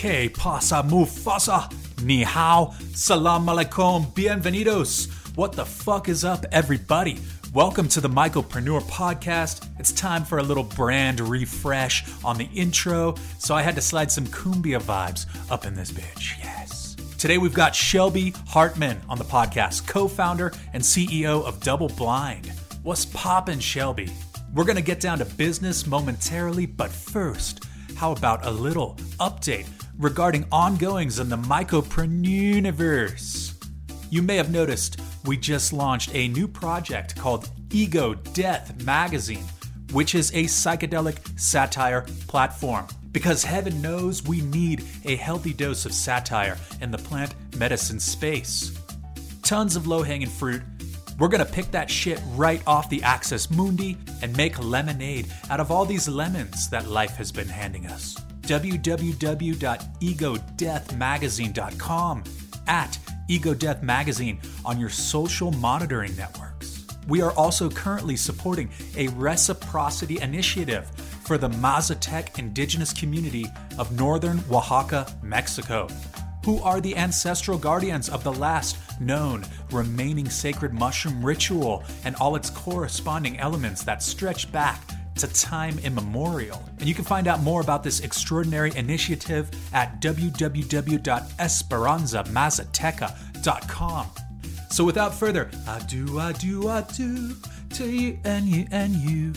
Que pasa mufasa? Ni hao, salam alaikum, bienvenidos. What the fuck is up, everybody? Welcome to the Michaelpreneur Podcast. It's time for a little brand refresh on the intro, so I had to slide some cumbia vibes up in this bitch, yes. Today we've got Shelby Hartman on the podcast, co-founder and CEO of Double Blind. What's poppin', Shelby? We're going to get down to business momentarily, but first, how about a little update regarding ongoings in the Mycopreneur universe? You may have noticed we just launched a new project called Ego Death Magazine, which is a psychedelic satire platform. Because heaven knows we need a healthy dose of satire in the plant medicine space. Tons of low-hanging fruit. We're gonna pick that shit right off the Axis Mundi and make lemonade out of all these lemons that life has been handing us. www.egodeathmagazine.com, at Ego Death Magazine on your social monitoring networks. We are also currently supporting a reciprocity initiative for the Mazatec indigenous community of northern Oaxaca, Mexico, who are the ancestral guardians of the last known remaining sacred mushroom ritual and all its corresponding elements that stretch back to time immemorial. And you can find out more about this extraordinary initiative at www.esperanzamazateca.com. So without further ado, to you and you and you.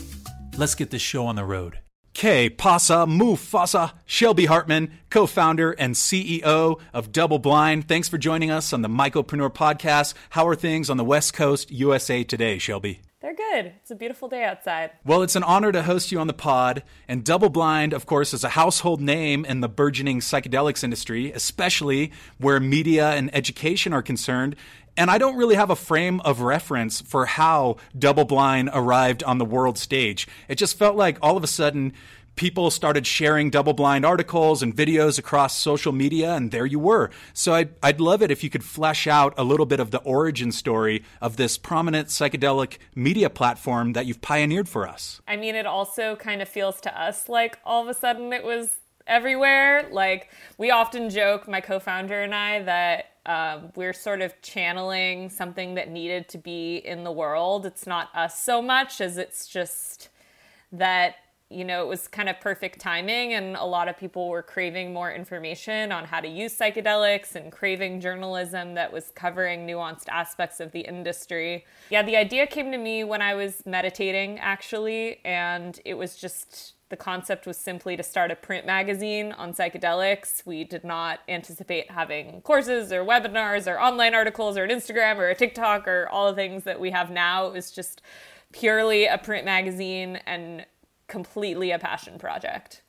Let's get this show on the road. Que pasa mufasa? Shelby Hartman, co-founder and CEO of Double Blind. Thanks for joining us on the Mycopreneur Podcast. How are things on the West Coast, USA today, Shelby? They're good. It's a beautiful day outside. Well, it's an honor to host you on the pod. And Double Blind, of course, is a household name in the burgeoning psychedelics industry, especially where media and education are concerned. And I don't really have a frame of reference for how Double Blind arrived on the world stage. It just felt like all of a sudden people started sharing Double Blind articles and videos across social media, and there you were. So I'd love it if you could flesh out a little bit of the origin story of this prominent psychedelic media platform that you've pioneered for us. I mean, it also kind of feels to us like all of a sudden it was everywhere. Like, we often joke, my co-founder and I, that we're sort of channeling something that needed to be in the world. It's not us so much as it's just that, you know, it was kind of perfect timing, and a lot of people were craving more information on how to use psychedelics and craving journalism that was covering nuanced aspects of the industry. Yeah, the idea came to me when I was meditating, actually, and it was just... the concept was simply to start a print magazine on psychedelics. We did not anticipate having courses or webinars or online articles or an Instagram or a TikTok or all the things that we have now. It was just purely a print magazine and completely a passion project.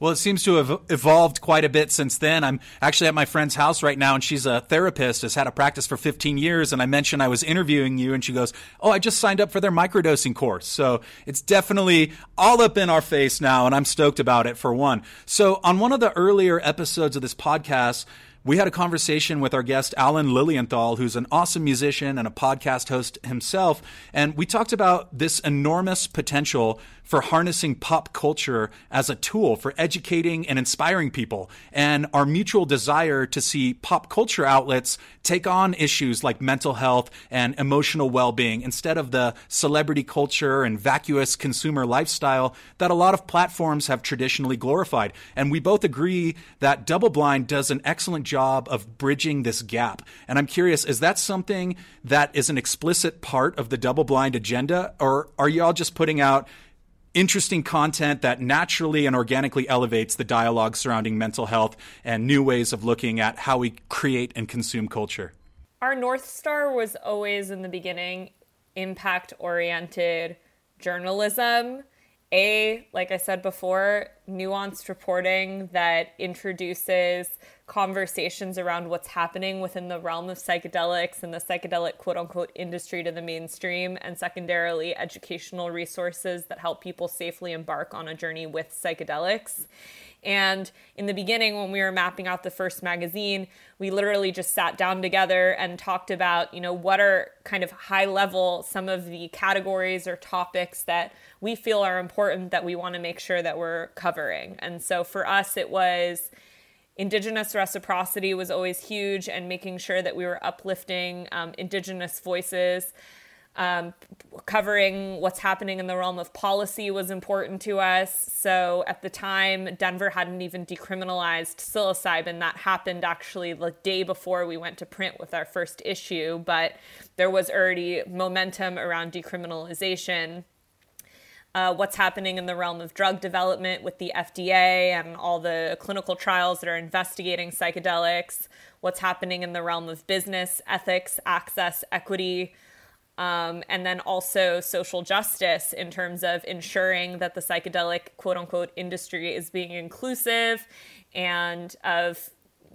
Well, it seems to have evolved quite a bit since then. I'm actually at my friend's house right now, and she's a therapist, has had a practice for 15 years. And I mentioned I was interviewing you, and she goes, oh, I just signed up for their microdosing course. So it's definitely all up in our face now, and I'm stoked about it for one. So on one of the earlier episodes of this podcast, we had a conversation with our guest, Alan Lilienthal, who's an awesome musician and a podcast host himself. And we talked about this enormous potential for harnessing pop culture as a tool for educating and inspiring people, and our mutual desire to see pop culture outlets take on issues like mental health and emotional well-being instead of the celebrity culture and vacuous consumer lifestyle that a lot of platforms have traditionally glorified. And we both agree that Double Blind does an excellent job of bridging this gap. And I'm curious, is that something that is an explicit part of the Double Blind agenda, or are y'all just putting out interesting content that naturally and organically elevates the dialogue surrounding mental health and new ways of looking at how we create and consume culture? Our North Star was always, in the beginning, impact-oriented journalism. Like I said before, nuanced reporting that introduces conversations around what's happening within the realm of psychedelics and the psychedelic quote-unquote industry to the mainstream, and secondarily educational resources that help people safely embark on a journey with psychedelics. And in the beginning, when we were mapping out the first magazine, we literally just sat down together and talked about, you know, what are kind of high level some of the categories or topics that we feel are important that we want to make sure that we're covering. And so for us, it was Indigenous reciprocity was always huge, and making sure that we were uplifting Indigenous voices. Covering what's happening in the realm of policy was important to us. So at the time, Denver hadn't even decriminalized psilocybin. That happened actually the day before we went to print with our first issue, but there was already momentum around decriminalization. What's happening in the realm of drug development with the FDA and all the clinical trials that are investigating psychedelics, what's happening in the realm of business, ethics, access, equity, and then also social justice in terms of ensuring that the psychedelic quote unquote industry is being inclusive and of,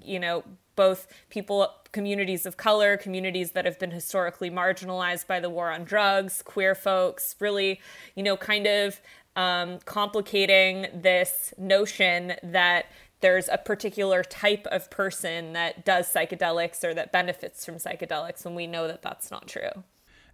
you know, both people, communities of color, communities that have been historically marginalized by the war on drugs, queer folks, really, you know, kind of complicating this notion that there's a particular type of person that does psychedelics or that benefits from psychedelics when we know that that's not true.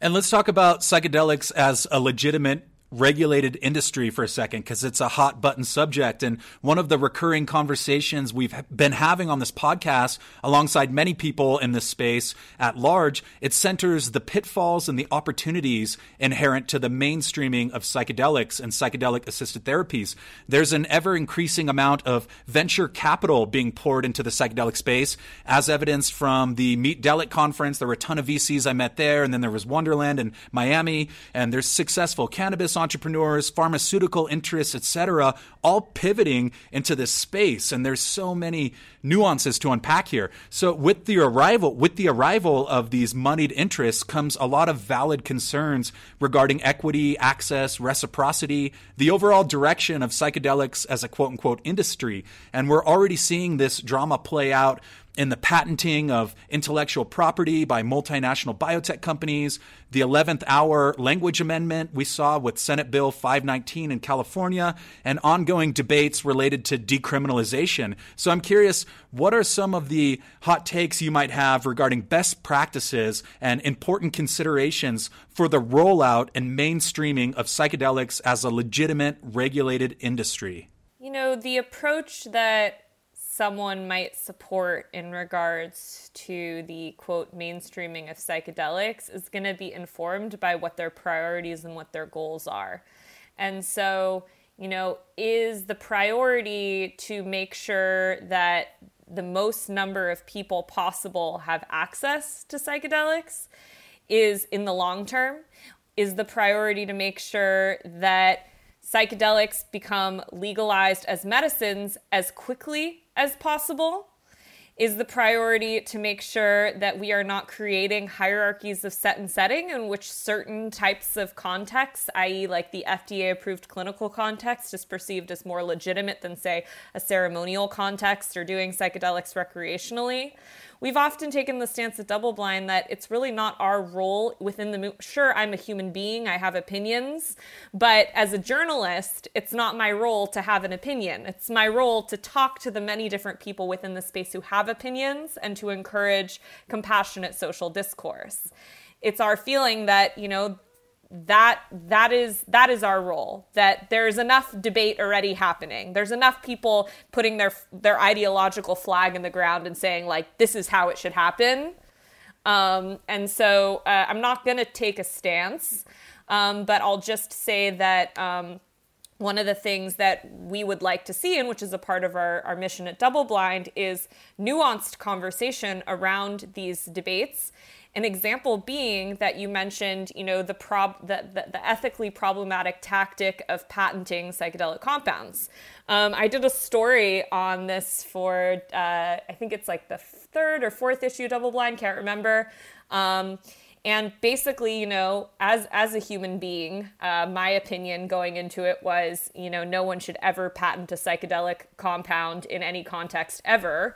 And let's talk about psychedelics as a legitimate regulated industry for a second, because it's a hot button subject. And one of the recurring conversations we've been having on this podcast alongside many people in this space at large, it centers the pitfalls and the opportunities inherent to the mainstreaming of psychedelics and psychedelic assisted therapies. There's an ever increasing amount of venture capital being poured into the psychedelic space, as evidenced from the Meet Delic conference. There were a ton of VCs I met there. And then there was Wonderland and Miami, and there's successful cannabis entrepreneurs, pharmaceutical interests, etc., all pivoting into this space. And there's so many nuances to unpack here. So with the arrival of these moneyed interests comes a lot of valid concerns regarding equity, access, reciprocity, the overall direction of psychedelics as a quote-unquote industry. And we're already seeing this drama play out in the patenting of intellectual property by multinational biotech companies, the 11th hour language amendment we saw with Senate Bill 519 in California, and ongoing debates related to decriminalization. So I'm curious, what are some of the hot takes you might have regarding best practices and important considerations for the rollout and mainstreaming of psychedelics as a legitimate regulated industry? You know, the approach that someone might support in regards to the, quote, mainstreaming of psychedelics is going to be informed by what their priorities and what their goals are. And so, you know, is the priority to make sure that the most number of people possible have access to psychedelics is in the long term? Is the priority to make sure that psychedelics become legalized as medicines as quickly as possible? Is the priority to make sure that we are not creating hierarchies of set and setting in which certain types of contexts, i.e. like the FDA-approved clinical context, is perceived as more legitimate than, say, a ceremonial context or doing psychedelics recreationally? We've often taken the stance at Double Blind that it's really not our role within the movement. Sure, I'm a human being, I have opinions, but as a journalist, it's not my role to have an opinion. It's my role to talk to the many different people within the space who have opinions and to encourage compassionate social discourse. It's our feeling that, you know, that is our role, that there's enough debate already happening. There's enough people putting their ideological flag in the ground and saying, like, this is how it should happen. And so I'm not going to take a stance, but I'll just say that one of the things that we would like to see, and which is a part of our mission at Double Blind, is nuanced conversation around these debates. An example being that you mentioned, you know, the ethically problematic tactic of patenting psychedelic compounds. I did a story on this for, I think it's like the third or fourth issue of Double Blind, can't remember. And basically, you know, as a human being, my opinion going into it was, you know, no one should ever patent a psychedelic compound in any context ever.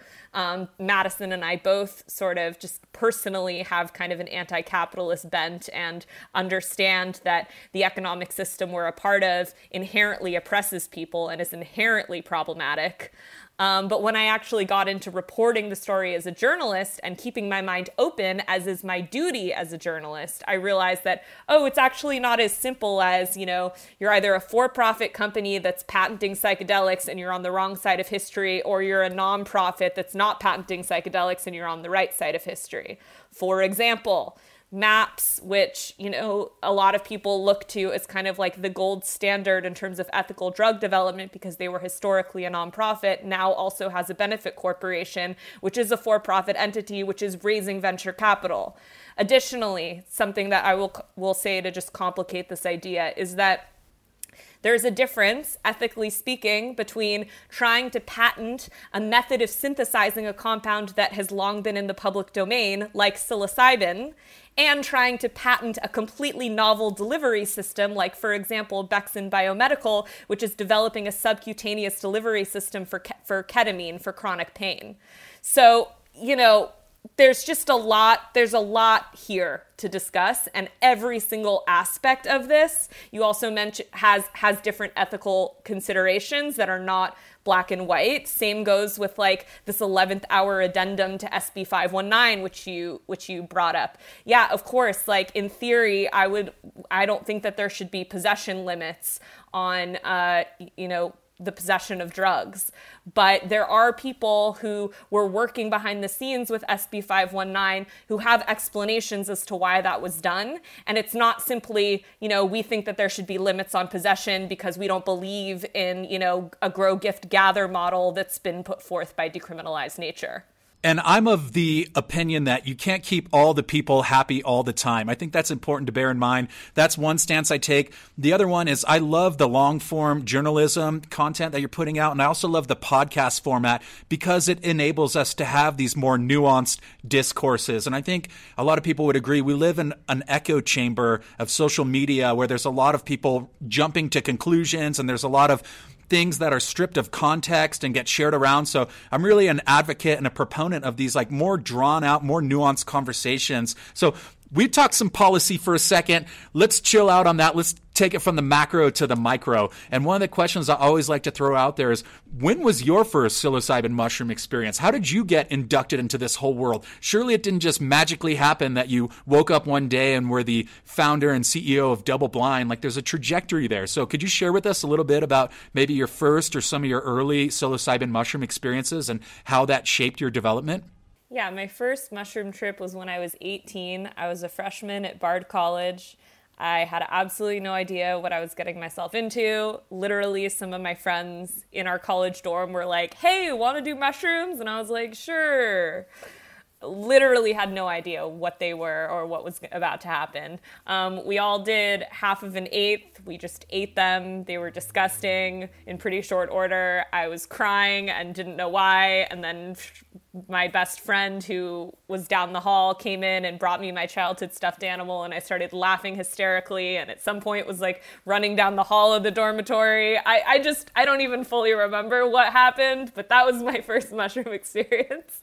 Madison and I both sort of just personally have kind of an anti-capitalist bent and understand that the economic system we're a part of inherently oppresses people and is inherently problematic. But when I actually got into reporting the story as a journalist and keeping my mind open, as is my duty as a journalist, I realized that, oh, it's actually not as simple as, you know, you're either a for-profit company that's patenting psychedelics and you're on the wrong side of history, or you're a nonprofit that's not patenting psychedelics and you're on the right side of history. For example, MAPS, which, you know, a lot of people look to as kind of like the gold standard in terms of ethical drug development because they were historically a nonprofit, now also has a benefit corporation, which is a for-profit entity, which is raising venture capital. Additionally, something that I will say to just complicate this idea is that there's a difference, ethically speaking, between trying to patent a method of synthesizing a compound that has long been in the public domain, like psilocybin, and trying to patent a completely novel delivery system, like, for example, Bexin Biomedical, which is developing a subcutaneous delivery system for ketamine for chronic pain. So, you know, there's just a lot here to discuss, and every single aspect of this, you also mentioned, has different ethical considerations that are not black and white. Same goes with like this 11th hour addendum to SB 519, which you brought up. Yeah, of course, like in theory, I don't think that there should be possession limits on the possession of drugs. But there are people who were working behind the scenes with SB 519 who have explanations as to why that was done. And it's not simply, you know, we think that there should be limits on possession because we don't believe in, you know, a grow, gift, gather model that's been put forth by decriminalized nature. And I'm of the opinion that you can't keep all the people happy all the time. I think that's important to bear in mind. That's one stance I take. The other one is I love the long-form journalism content that you're putting out, and I also love the podcast format because it enables us to have these more nuanced discourses. And I think a lot of people would agree we live in an echo chamber of social media where there's a lot of people jumping to conclusions and there's a lot of things that are stripped of context and get shared around. So I'm really an advocate and a proponent of these like more drawn out, more nuanced conversations. So we talked some policy for a second. Let's chill out on that. Let's take it from the macro to the micro. And one of the questions I always like to throw out there is, when was your first psilocybin mushroom experience? How did you get inducted into this whole world? Surely it didn't just magically happen that you woke up one day and were the founder and CEO of Double Blind. Like, there's a trajectory there. So could you share with us a little bit about maybe your first or some of your early psilocybin mushroom experiences and how that shaped your development? Yeah, my first mushroom trip was when I was 18. I was a freshman at Bard College. I had absolutely no idea what I was getting myself into. Literally, some of my friends in our college dorm were like, hey, want to do mushrooms? And I was like, sure. Literally had no idea what they were or what was about to happen. We all did half of an eighth. We just ate them. They were disgusting in pretty short order. I was crying and didn't know why. And then my best friend who was down the hall came in and brought me my childhood stuffed animal, and I started laughing hysterically, and at some point was like running down the hall of the dormitory. I don't even fully remember what happened, but that was my first mushroom experience.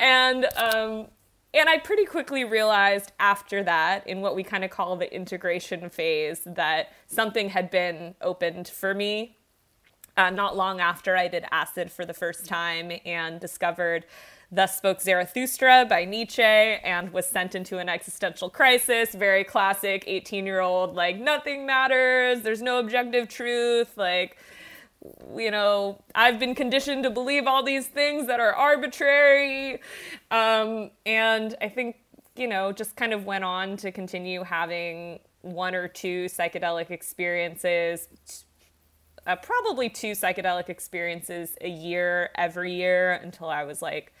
And I pretty quickly realized after that, in what we kind of call the integration phase, that something had been opened for me. Not long after, I did acid for the first time and discovered Thus Spoke Zarathustra by Nietzsche and was sent into an existential crisis. Very classic 18-year-old, like, nothing matters. There's no objective truth. Like, you know, I've been conditioned to believe all these things that are arbitrary. And I think, you know, just kind of went on to continue having one or two psychedelic experiences, probably two psychedelic experiences a year, every year, until I was like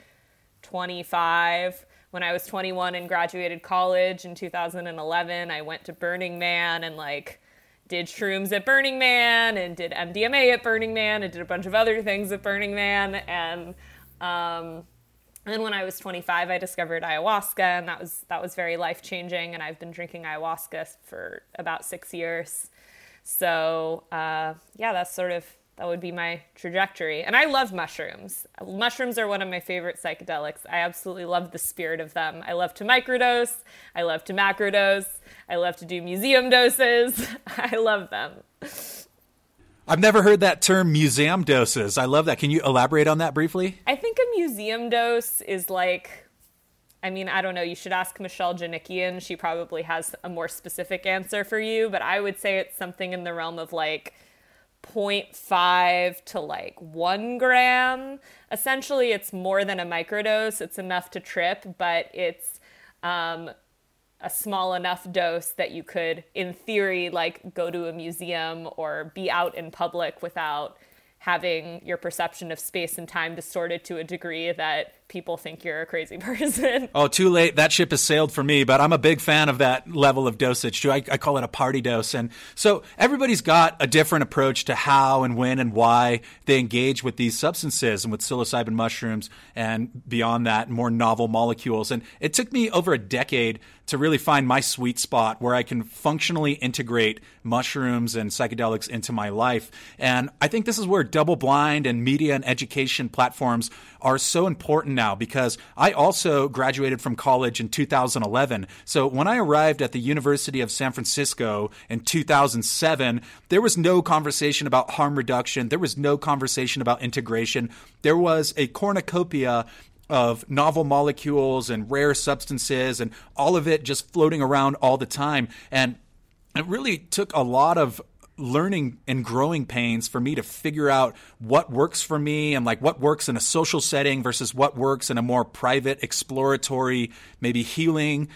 25. When I was 21 and graduated college in 2011, I went to Burning Man and like did shrooms at Burning Man and did MDMA at Burning Man and did a bunch of other things at Burning Man. And when I was 25, I discovered ayahuasca, and that was very life-changing. And I've been drinking ayahuasca for about 6 years. So that would be my trajectory. And I love mushrooms. Mushrooms are one of my favorite psychedelics. I absolutely love the spirit of them. I love to microdose. I love to macrodose. I love to do museum doses. I love them. I've never heard that term, museum doses. I love that. Can you elaborate on that briefly? I think a museum dose is like, I mean, I don't know. You should ask Michelle Janikian. She probably has a more specific answer for you. But I would say it's something in the realm of like 0.5 to like 1 gram. Essentially, it's more than a microdose. It's enough to trip, but it's a small enough dose that you could, in theory, like go to a museum or be out in public without having your perception of space and time distorted to a degree that people think you're a crazy person. Oh, too late. That ship has sailed for me, but I'm a big fan of that level of dosage too. I call it a party dose. And so everybody's got a different approach to how and when and why they engage with these substances and with psilocybin mushrooms and beyond that, more novel molecules. And it took me over a decade to really find my sweet spot where I can functionally integrate mushrooms and psychedelics into my life. And I think this is where Double Blind and media and education platforms are so important now, because I also graduated from college in 2011. So when I arrived at the University of San Francisco in 2007, there was no conversation about harm reduction. There was no conversation about integration. There was a cornucopia of novel molecules and rare substances and all of it just floating around all the time. And it really took a lot of learning and growing pains for me to figure out what works for me and like what works in a social setting versus what works in a more private, exploratory, maybe healing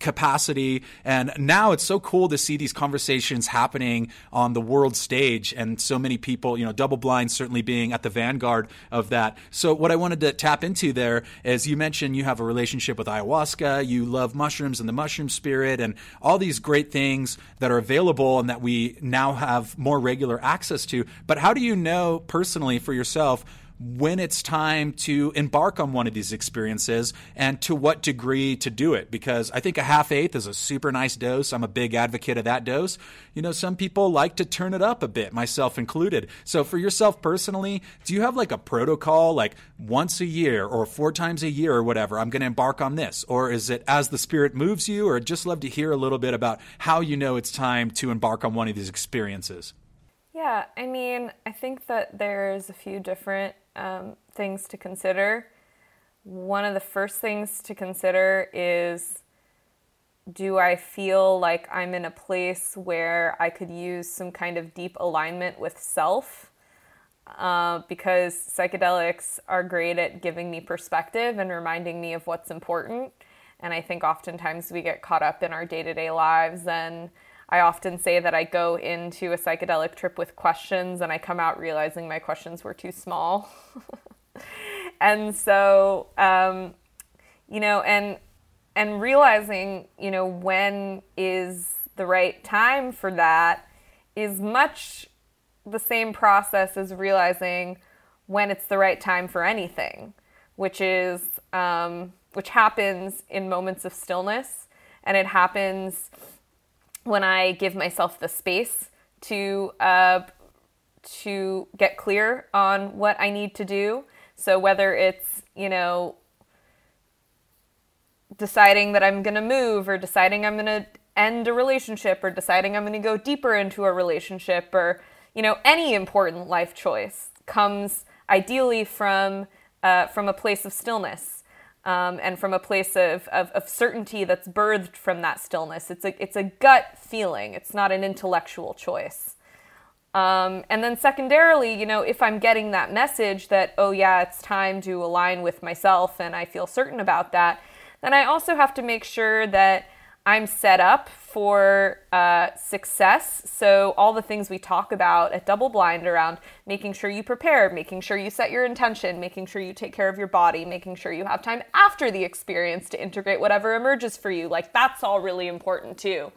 capacity. And now it's so cool to see these conversations happening on the world stage. And so many people, you know, Double Blind certainly being at the vanguard of that. So what I wanted to tap into there is, you mentioned you have a relationship with ayahuasca, you love mushrooms and the mushroom spirit and all these great things that are available and that we now have more regular access to. But how do you know personally for yourself when it's time to embark on one of these experiences and to what degree to do it? Because I think a half-eighth is a super nice dose. I'm a big advocate of that dose. You know, some people like to turn it up a bit, myself included. So for yourself personally, do you have like a protocol, like once a year or 4 times a year or whatever, I'm going to embark on this? Or is it as the spirit moves you? Or I'd just love to hear a little bit about how you know it's time to embark on one of these experiences. Yeah, I mean, I think that there's a few different things to consider. One of the first things to consider is, do I feel like I'm in a place where I could use some kind of deep alignment with self? Because psychedelics are great at giving me perspective and reminding me of what's important. And I think oftentimes we get caught up in our day-to-day lives, and I often say that I go into a psychedelic trip with questions and I come out realizing my questions were too small. And so, you know, and realizing, you know, when is the right time for that is much the same process as realizing when it's the right time for anything, which is, which happens in moments of stillness, and it happens when I give myself the space to get clear on what I need to do. So whether it's, you know, deciding that I'm going to move, or deciding I'm going to end a relationship, or deciding I'm going to go deeper into a relationship, or, you know, any important life choice comes ideally from a place of stillness. And from a place of certainty that's birthed from that stillness. It's a gut feeling. It's not an intellectual choice. And then secondarily, you know, if I'm getting that message that, oh yeah, it's time to align with myself and I feel certain about that, then I also have to make sure that I'm set up for success. So all the things we talk about at Double Blind around making sure you prepare, making sure you set your intention, making sure you take care of your body, making sure you have time after the experience to integrate whatever emerges for you. Like, that's all really important too.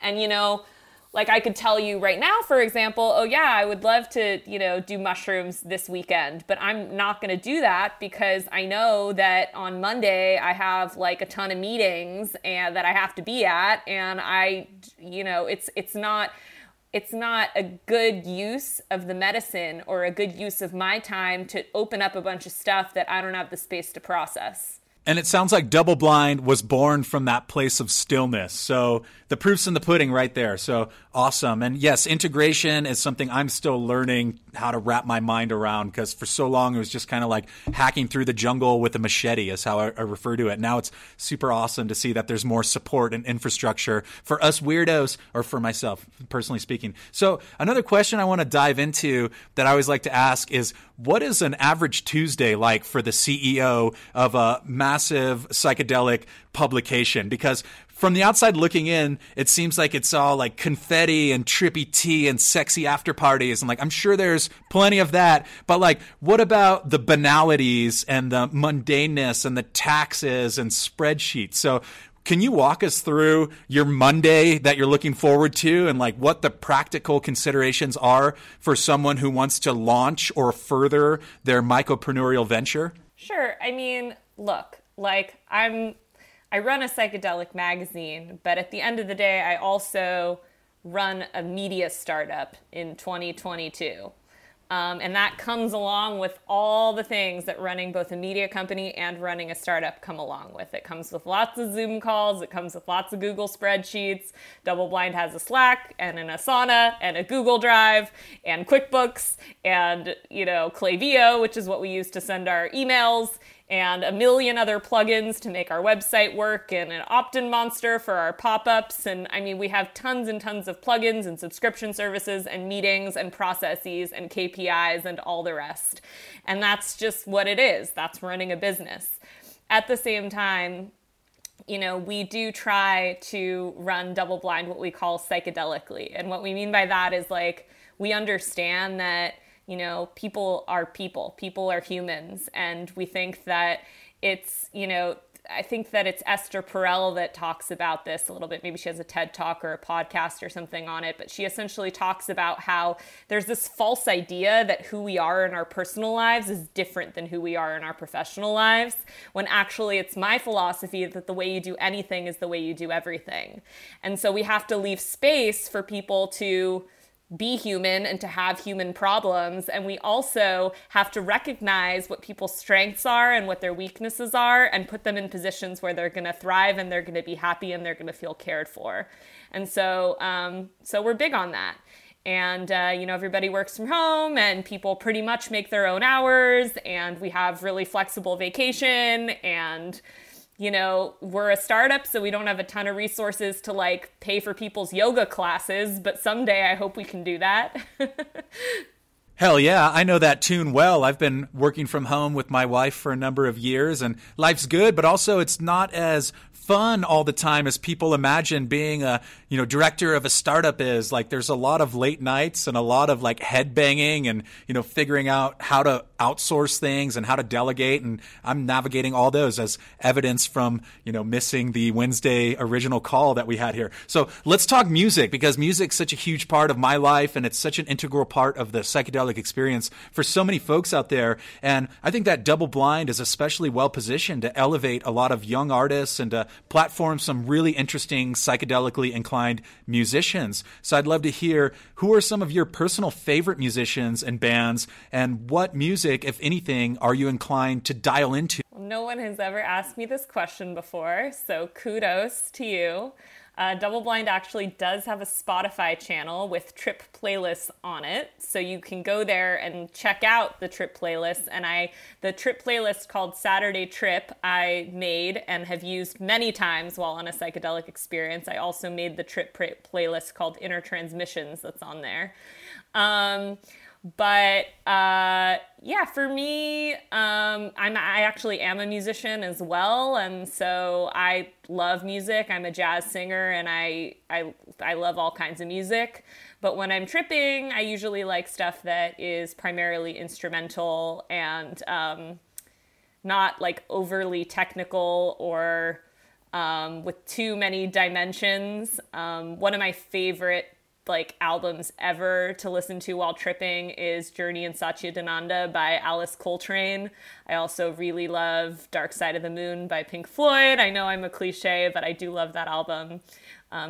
And, you know, like I could tell you right now, for example, oh yeah, I would love to, you know, do mushrooms this weekend, but I'm not going to do that because I know that on Monday I have like a ton of meetings and that I have to be at, and I, you know, it's not a good use of the medicine or a good use of my time to open up a bunch of stuff that I don't have the space to process. And it sounds like Double Blind was born from that place of stillness. So the proof's in the pudding right there. So Awesome. And yes, integration is something I'm still learning how to wrap my mind around, because for so long it was just kind of like hacking through the jungle with a machete is how I refer to it. Now it's super awesome to see that there's more support and infrastructure for us weirdos, or for myself, personally speaking. So another question I want to dive into that I always like to ask is, what is an average Tuesday like for the CEO of a massive psychedelic publication? Because from the outside looking in, it seems like it's all like confetti and trippy tea and sexy after parties. And like, I'm sure there's plenty of that. But like, what about the banalities and the mundaneness and the taxes and spreadsheets? So can you walk us through your Monday that you're looking forward to, and like what the practical considerations are for someone who wants to launch or further their micropreneurial venture? Sure. I mean, look, like I run a psychedelic magazine, but at the end of the day, I also run a media startup in 2022. And that comes along with all the things that running both a media company and running a startup come along with. It comes with lots of Zoom calls. It comes with lots of Google spreadsheets. Double Blind has a Slack and an Asana and a Google Drive and QuickBooks and, Klaviyo, which is what we use to send our emails, and a million other plugins to make our website work, and an opt-in monster for our pop-ups. And I mean, we have tons and tons of plugins and subscription services and meetings and processes and KPIs and all the rest. And that's just what it is. That's running a business. At the same time, we do try to run Double Blind what we call psychedelically. And what we mean by that is like, we understand that people are people. People are humans. And we think that it's, I think that it's Esther Perel that talks about this a little bit. Maybe she has a TED Talk or a podcast or something on it. But she essentially talks about how there's this false idea that who we are in our personal lives is different than who we are in our professional lives, when actually it's my philosophy that the way you do anything is the way you do everything. And so we have to leave space for people to be human and to have human problems. And we also have to recognize what people's strengths are and what their weaknesses are, and put them in positions where they're going to thrive and they're going to be happy and they're going to feel cared for. And so, so we're big on that. And, everybody works from home, and people pretty much make their own hours, and we have really flexible vacation, and we're a startup, so we don't have a ton of resources to like pay for people's yoga classes, but someday I hope we can do that. Hell yeah, I know that tune well. I've been working from home with my wife for a number of years, and life's good, but also it's not as fun all the time as people imagine being a director of a startup is. Like, there's a lot of late nights and a lot of like head banging and figuring out how to outsource things and how to delegate, and I'm navigating all those, as evidence from missing the Wednesday original call that we had here. So let's talk music, because music's such a huge part of my life, and it's such an integral part of the psychedelic experience for so many folks out there. And I think that Double Blind is especially well positioned to elevate a lot of young artists and to platform some really interesting psychedelically inclined musicians. So I'd love to hear, who are some of your personal favorite musicians and bands, and what music, if anything, are you inclined to dial into? No one has ever asked me this question before, so kudos to you. Double Blind actually does have a Spotify channel with trip playlists on it, so you can go there and check out the trip playlists. And the trip playlist called Saturday Trip, I made and have used many times while on a psychedelic experience. I also made the trip playlist called Inner Transmissions that's on there. For me, I actually am a musician as well. And so I love music. I'm a jazz singer, and I love all kinds of music. But when I'm tripping, I usually like stuff that is primarily instrumental and not like overly technical or with too many dimensions. One of my favorite albums ever to listen to while tripping is Journey in Satchidananda by Alice Coltrane. I also really love Dark Side of the Moon by Pink Floyd. I know I'm a cliche, but I do love that album.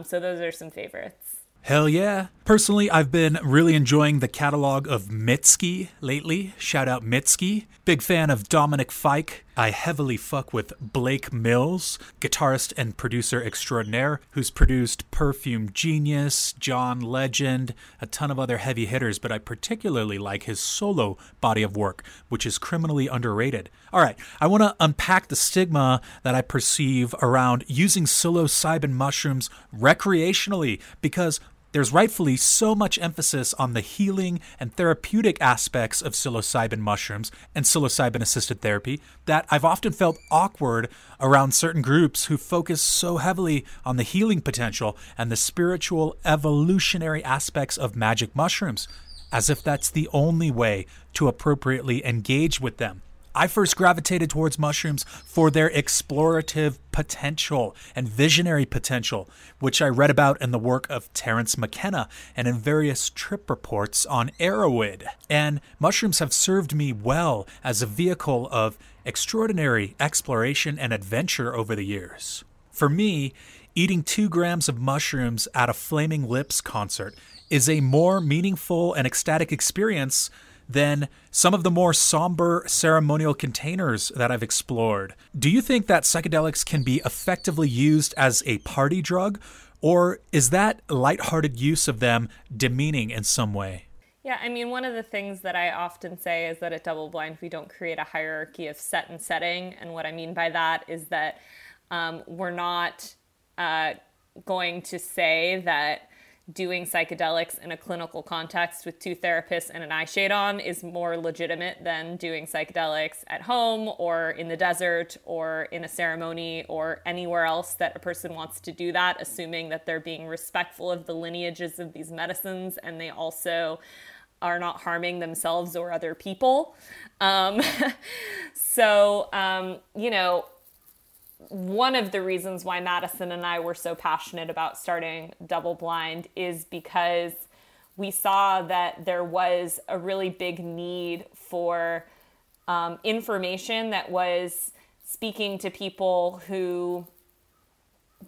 So those are some favorites. Hell yeah. Personally, I've been really enjoying the catalog of Mitski lately. Shout out Mitski. Big fan of Dominic Fike. I heavily fuck with Blake Mills, guitarist and producer extraordinaire, who's produced Perfume Genius, John Legend, a ton of other heavy hitters, but I particularly like his solo body of work, which is criminally underrated. All right, I want to unpack the stigma that I perceive around using psilocybin mushrooms recreationally, because there's rightfully so much emphasis on the healing and therapeutic aspects of psilocybin mushrooms and psilocybin-assisted therapy that I've often felt awkward around certain groups who focus so heavily on the healing potential and the spiritual evolutionary aspects of magic mushrooms, as if that's the only way to appropriately engage with them. I first gravitated towards mushrooms for their explorative potential and visionary potential, which I read about in the work of Terence McKenna and in various trip reports on Erowid. And mushrooms have served me well as a vehicle of extraordinary exploration and adventure over the years. For me, eating 2 grams of mushrooms at a Flaming Lips concert is a more meaningful and ecstatic experience than some of the more somber ceremonial containers that I've explored. Do you think that psychedelics can be effectively used as a party drug, or is that lighthearted use of them demeaning in some way? Yeah, I mean, one of the things that I often say is that at Double Blind, we don't create a hierarchy of set and setting. And what I mean by that is that we're not going to say that doing psychedelics in a clinical context with 2 therapists and an eye shade on is more legitimate than doing psychedelics at home or in the desert or in a ceremony or anywhere else that a person wants to do that, assuming that they're being respectful of the lineages of these medicines and they also are not harming themselves or other people. One of the reasons why Madison and I were so passionate about starting Double Blind is because we saw that there was a really big need for information that was speaking to people who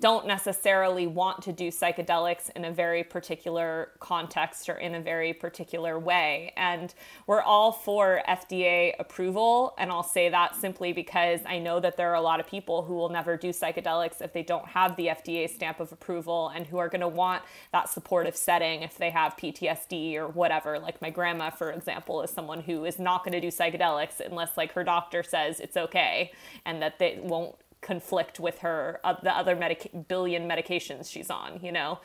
don't necessarily want to do psychedelics in a very particular context or in a very particular way. And we're all for FDA approval. And I'll say that simply because I know that there are a lot of people who will never do psychedelics if they don't have the FDA stamp of approval and who are going to want that supportive setting if they have PTSD or whatever. Like my grandma, for example, is someone who is not going to do psychedelics unless like her doctor says it's okay and that they won't conflict with her, the other billion medications she's on, you know?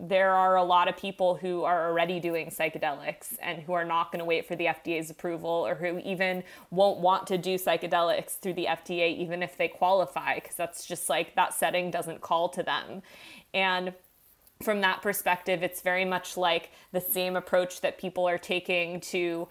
There are a lot of people who are already doing psychedelics and who are not going to wait for the FDA's approval or who even won't want to do psychedelics through the FDA, even if they qualify, because that's just like that setting doesn't call to them. And from that perspective, it's very much like the same approach that people are taking to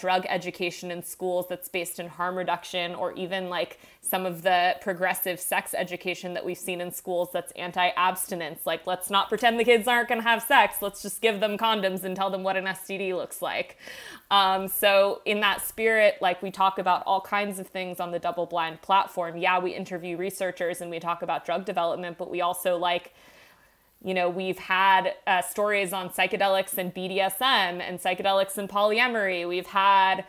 drug education in schools that's based in harm reduction, or even like some of the progressive sex education that we've seen in schools that's anti-abstinence. Like, let's not pretend the kids aren't going to have sex. Let's just give them condoms and tell them what an STD looks like. So in that spirit, like we talk about all kinds of things on the Double Blind platform. Yeah, we interview researchers and we talk about drug development, but we also like, you know, we've had stories on psychedelics and BDSM and psychedelics and polyamory. We've had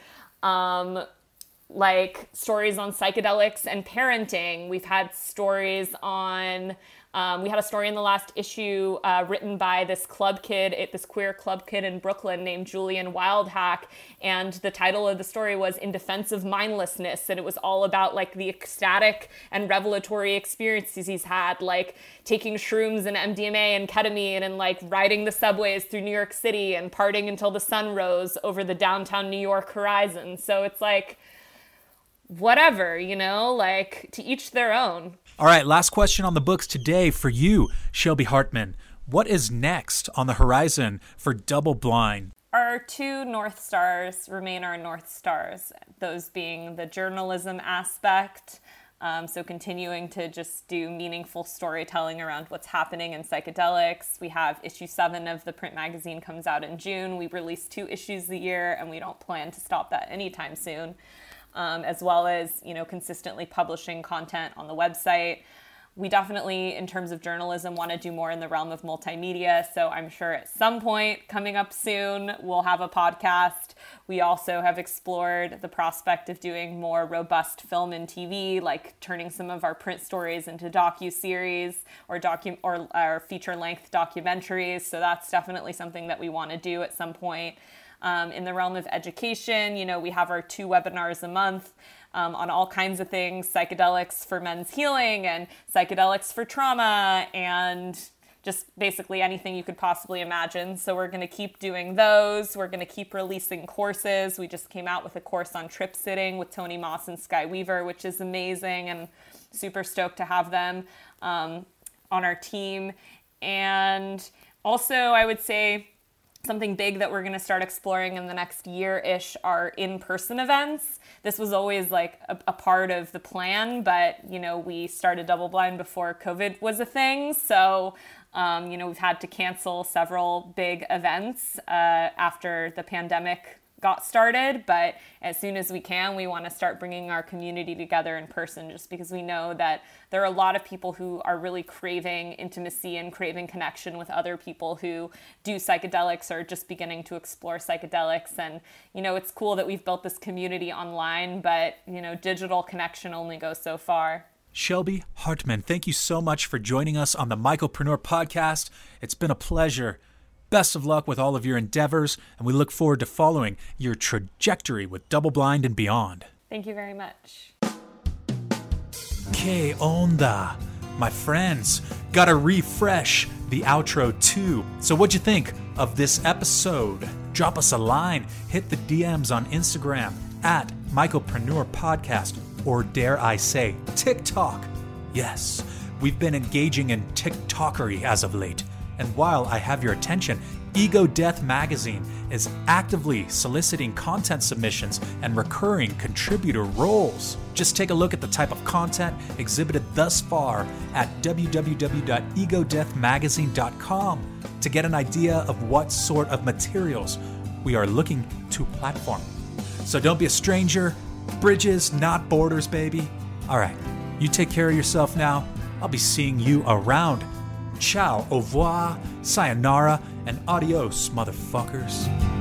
stories on psychedelics and parenting. We've had stories on, we had a story in the last issue written by this queer club kid in Brooklyn named Julian Wildhack. And the title of the story was In Defense of Mindlessness. And it was all about like the ecstatic and revelatory experiences he's had, like taking shrooms and MDMA and ketamine and like riding the subways through New York City and partying until the sun rose over the downtown New York horizon. So it's like, whatever, you know, like to each their own. All right, last question on the books today for you, Shelby Hartman. What is next on the horizon for Double Blind? Our 2 North Stars remain our North Stars, those being the journalism aspect. So continuing to just do meaningful storytelling around what's happening in psychedelics. We have issue 7 of the print magazine comes out in June. We release 2 issues a year and we don't plan to stop that anytime soon. As well as, you know, consistently publishing content on the website. We definitely, in terms of journalism, want to do more in the realm of multimedia. So I'm sure at some point coming up soon, we'll have a podcast. We also have explored the prospect of doing more robust film and TV, like turning some of our print stories into docu-series or feature-length documentaries. So that's definitely something that we want to do at some point. In the realm of education, you know, we have our 2 webinars a month on all kinds of things, psychedelics for men's healing and psychedelics for trauma and just basically anything you could possibly imagine. So we're going to keep doing those. We're going to keep releasing courses. We just came out with a course on trip sitting with Tony Moss and Sky Weaver, which is amazing, and super stoked to have them on our team. And also, I would say, something big that we're going to start exploring in the next year-ish are in-person events. This was always like a part of the plan, but, you know, we started Double Blind before COVID was a thing. So, you know, we've had to cancel several big events after the pandemic got started. But as soon as we can, we want to start bringing our community together in person, just because we know that there are a lot of people who are really craving intimacy and craving connection with other people who do psychedelics or just beginning to explore psychedelics. And, you know, it's cool that we've built this community online, but, you know, digital connection only goes so far. Shelby Hartman, thank you so much for joining us on the Michaelpreneur Podcast. It's been a pleasure. Best of luck with all of your endeavors, and we look forward to following your trajectory with Double Blind and beyond. Thank you very much. K onda, my friends. Gotta refresh the outro too. So what'd you think of this episode? Drop us a line. Hit the DMs on Instagram at Michaelpreneur Podcast, or dare I say TikTok. Yes, we've been engaging in TikTokery as of late. And while I have your attention, Ego Death Magazine is actively soliciting content submissions and recurring contributor roles. Just take a look at the type of content exhibited thus far at www.egodeathmagazine.com to get an idea of what sort of materials we are looking to platform. So don't be a stranger. Bridges, not borders, baby. All right, you take care of yourself now. I'll be seeing you around. Ciao, au revoir, sayonara, and adios, motherfuckers.